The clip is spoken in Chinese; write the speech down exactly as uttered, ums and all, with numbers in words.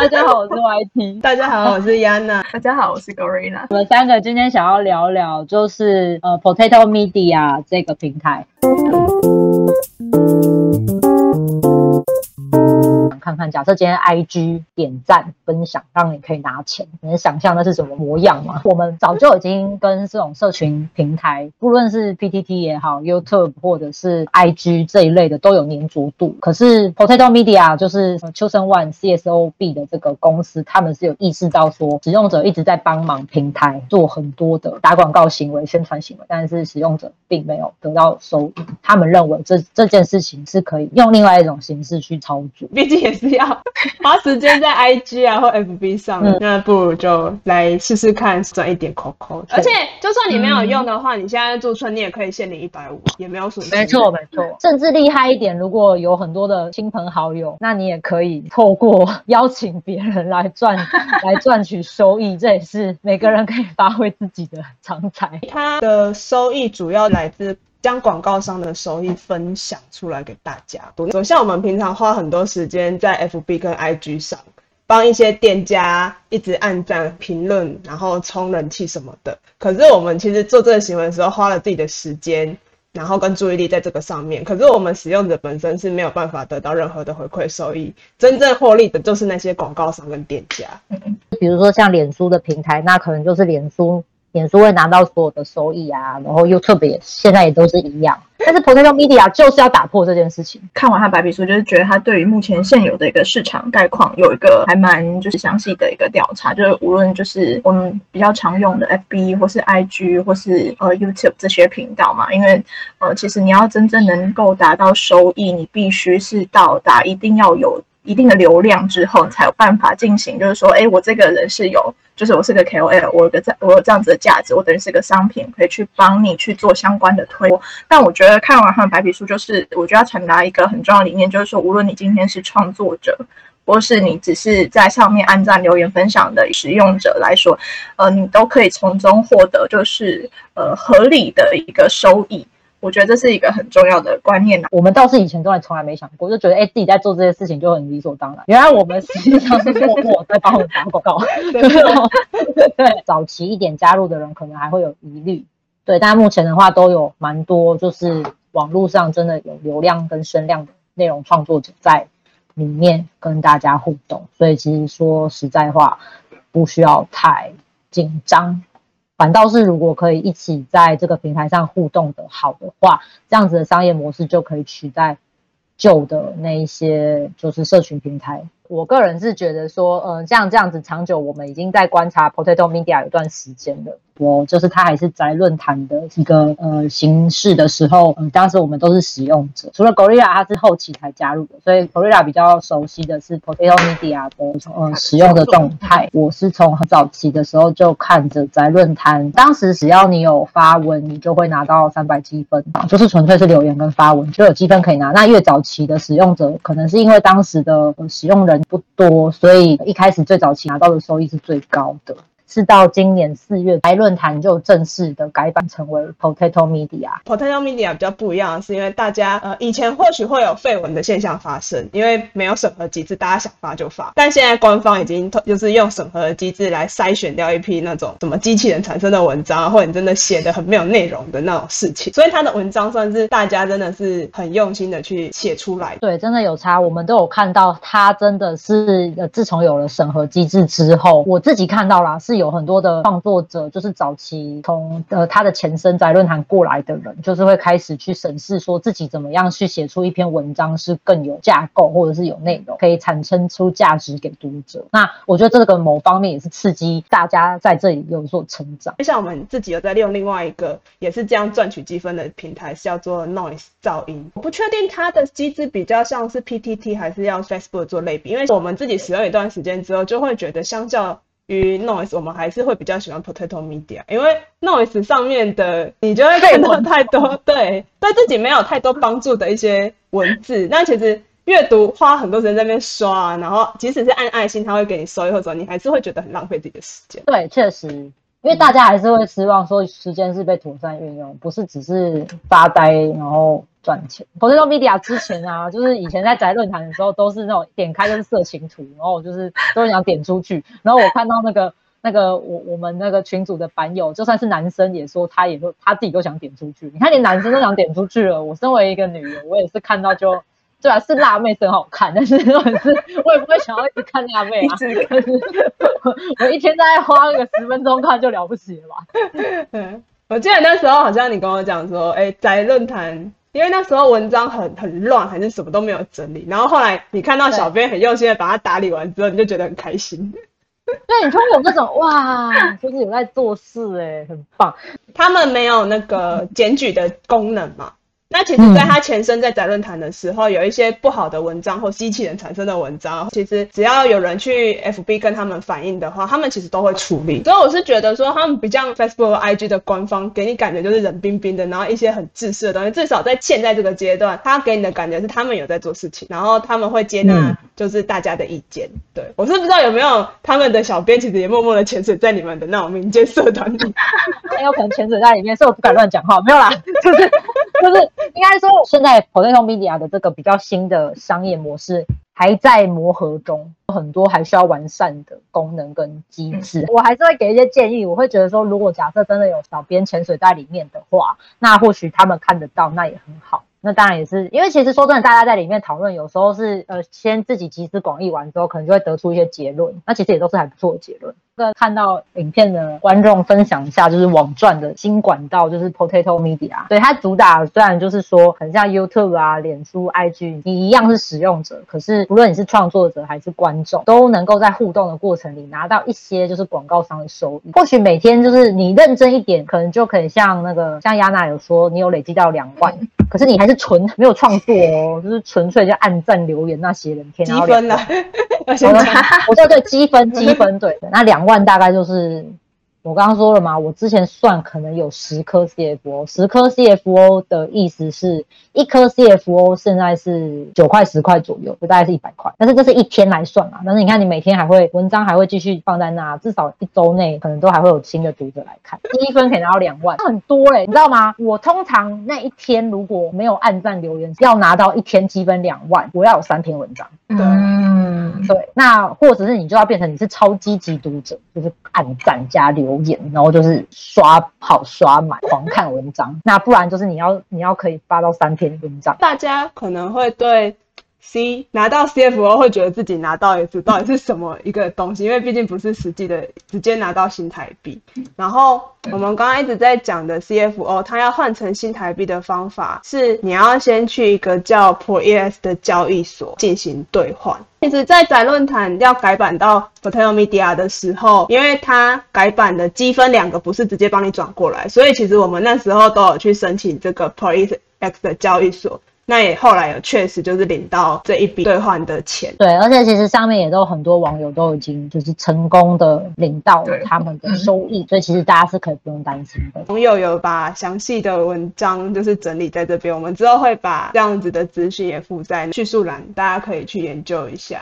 大家好，我是 Y T。 大家好，我是 Yana。 大家好，我是 Gorilla。 我们三个今天想要聊聊就是、呃、Potato Media 这个平台，看看假设今天 I G 点赞分享让你可以拿钱，你能想象那是什么模样吗？我们早就已经跟这种社群平台，不论是 P T T 也好， YouTube 或者是 I G 这一类的都有黏着度，可是 Potato Media 就是秋生万 C S O B 的这个公司，他们是有意识到说使用者一直在帮忙平台做很多的打广告行为、宣传行为，但是使用者并没有得到收益，他们认为 这, 这件事情是可以用另外一种形式去操作，毕竟也是要花时间在 I G 啊或 F B 上、嗯、那不如就来试试看赚一点口口。而且就算你没有用的话、嗯、你现在驻村你也可以限领一百五十，也没有损失。没错没错，甚至厉害一点，如果有很多的亲朋好友，那你也可以透过邀请别人来赚来赚取收益，这也是每个人可以发挥自己的长才。他的收益主要来自将广告商的收益分享出来给大家。像我们平常花很多时间在 F B 跟 I G 上帮一些店家一直按赞评论，然后冲人气什么的，可是我们其实做这个行为的时候花了自己的时间然后跟注意力在这个上面，可是我们使用者本身是没有办法得到任何的回馈收益，真正获利的就是那些广告商跟店家。比如说像脸书的平台，那可能就是脸书脸书会拿到所有的收益啊，然后 YouTube 也现在也都是一样，但是 Potato Media 就是要打破这件事情。看完他白皮书，就是觉得他对于目前现有的一个市场概况有一个还蛮就是详细的一个调查，就是无论就是我们比较常用的 F B 或是 I G 或是、呃、YouTube 这些频道嘛，因为、呃、其实你要真正能够达到收益，你必须是到达一定要有一定的流量之后，你才有办法进行就是说，哎，我这个人是有就是我是个 K O L， 我有个我有这样子的价值，我等于是个商品，可以去帮你去做相关的推。但我觉得看完他们白皮书，就是我觉得要传达一个很重要的理念，就是说无论你今天是创作者或是你只是在上面按赞留言分享的使用者来说，呃，你都可以从中获得就是呃合理的一个收益。我觉得这是一个很重要的观念、啊、我们倒是以前都还从来没想过，就觉得、欸、自己在做这些事情就很理所当然，原来我们实际上是默默在帮我们打广告。对对，早期一点加入的人可能还会有疑虑，对，但目前的话都有蛮多就是网络上真的有流量跟声量的内容创作者在里面跟大家互动，所以其实说实在话不需要太紧张，反倒是如果可以一起在这个平台上互动的好的话，这样子的商业模式就可以取代旧的那一些就是社群平台。我个人是觉得说，嗯、呃，像这样子长久，我们已经在观察 Potato Media 有一段时间了。我就是它还是在论坛的一个呃形式的时候，嗯，当时我们都是使用者，除了 Gorilla 它是后期才加入的，所以 Gorilla 比较熟悉的是 Potato Media 的呃使用的动态。我是从很早期的时候就看着在论坛，当时只要你有发文，你就会拿到三百积分，就是纯粹是留言跟发文就有积分可以拿。那越早期的使用者，可能是因为当时的、呃、使用人不多，所以一开始最早期拿到的收益是最高的。是到今年四月，台论坛就正式的改版成为 Potato Media。Potato Media 比较不一样的是，因为大家呃以前或许会有绯闻的现象发生，因为没有审核机制，大家想发就发。但现在官方已经就是用审核机制来筛选掉一批那种什么机器人产生的文章，或者你真的写的很没有内容的那种事情。所以他的文章算是大家真的是很用心的去写出来。对，真的有差，我们都有看到，他真的是呃自从有了审核机制之后，我自己看到啦是。有很多的创作者，就是早期从、呃、他的前身在论坛过来的人，就是会开始去审视说自己怎么样去写出一篇文章是更有架构，或者是有内容可以产生出价值给读者。那我觉得这个某方面也是刺激大家在这里有所成长。就像我们自己有在利用另外一个也是这样赚取积分的平台，是叫做 Noise 噪音。我不确定它的机制比较像是 P T T 还是要 Facebook 做类比，因为我们自己使用一段时间之后就会觉得相较于 Noise 我们还是会比较喜欢 Potato Media， 因为 Noise 上面的你就会看到太多对对自己没有太多帮助的一些文字，那其实阅读花很多时间在那边刷，然后即使是按爱心它会给你收益，或者你还是会觉得很浪费自己的时间。对，确实因为大家还是会失望，说时间是被妥善运用，不是只是发呆然后赚钱。Potato Media 之前啊，就是以前在宅论坛的时候，都是那种点开就是色情图，然后我就是都想点出去。然后我看到那个那个我我们那个群组的版友，就算是男生也说他也都他自己都想点出去。你看连男生都想点出去了，我身为一个女人，我也是看到就。对啊，是辣妹真好看，但是我是我也不会想要一直看辣妹啊。我一天大概花个十分钟看就了不起了吧。嗯，我记得那时候好像你跟我讲说，哎，宅论坛，因为那时候文章很很乱，还是什么都没有整理。然后后来你看到小编很用心的把它打理完之后，你就觉得很开心。对，你就有那种哇，就是有在做事哎、欸，很棒。他们没有那个检举的功能嘛？那其实在他前身在宅论坛的时候、嗯、有一些不好的文章或机器人产生的文章，其实只要有人去 F B 跟他们反映的话，他们其实都会处理。所以我是觉得说他们比像 Facebook 和 I G 的官方给你感觉就是冷冰冰的，然后一些很自私的东西，至少在现在这个阶段他给你的感觉是他们有在做事情，然后他们会接纳就是大家的意见、嗯、对，我是不知道有没有他们的小编其实也默默的潜水在你们的那种民间社团里也有可能潜水在里面，所以我不敢乱讲话，没有啦，就是就是应该说，现在 Potato Media 的这个比较新的商业模式还在磨合中，很多还需要完善的功能跟机制。我还是会给一些建议，我会觉得说，如果假设真的有小编潜水在里面的话，那或许他们看得到，那也很好。那当然也是，因为其实说真的，大家在里面讨论，有时候是呃先自己集思广益完之后，可能就会得出一些结论，那其实也都是还不错的结论。那看到影片的观众分享一下，就是网赚的新管道就是 Potato Media， 对，它主打虽然就是说很像 YouTube 啊、脸书、I G， 你一样是使用者，可是无论你是创作者还是观众，都能够在互动的过程里拿到一些就是广告商的收益。或许每天就是你认真一点，可能就可以像那个像亚娜有说，你有累积到两万，可是你还是。是纯没有创作哦，就是纯粹就按赞留言那些人，天积分了，我说对积分积分对，那两万大概就是我刚刚说了嘛，我之前算可能有十颗 C F O， 十颗 C F O 的意思是一颗 C F O 现在是九块十块左右，就大概是一百块，但是这是一天来算嘛，但是你看你每天还会文章还会继续放在那，至少一周内可能都还会有新的读者来看，一分可以拿到两万，很多嘞、欸，你知道吗？我通常那一天如果没有按赞留言，要拿到一天积分两万，我要有三篇文章，对，嗯，对，那或者是你就要变成你是超积极读者，就是按赞加留言。然后就是刷跑刷满狂看文章，那不然就是你要你要可以发到三篇文章。大家可能会对 C 拿到 C F O 会觉得自己拿到一次到底是什么一个东西，因为毕竟不是实际的直接拿到新台币。然后我们刚刚一直在讲的 C F O， 它要换成新台币的方法是你要先去一个叫 ProEx 的交易所进行兑换。其实在宅论坛要改版到 Potato Media 的时候，因为它改版的积分两个不是直接帮你转过来，所以其实我们那时候都有去申请这个 ProEx 的交易所，那也后来有确实就是领到这一笔兑换的钱。对，而且其实上面也都很多网友都已经就是成功的领到他们的收益，所以其实大家是可以不用担心的。网友有把详细的文章就是整理在这边，我们之后会把这样子的资讯也附在叙述栏，大家可以去研究一下。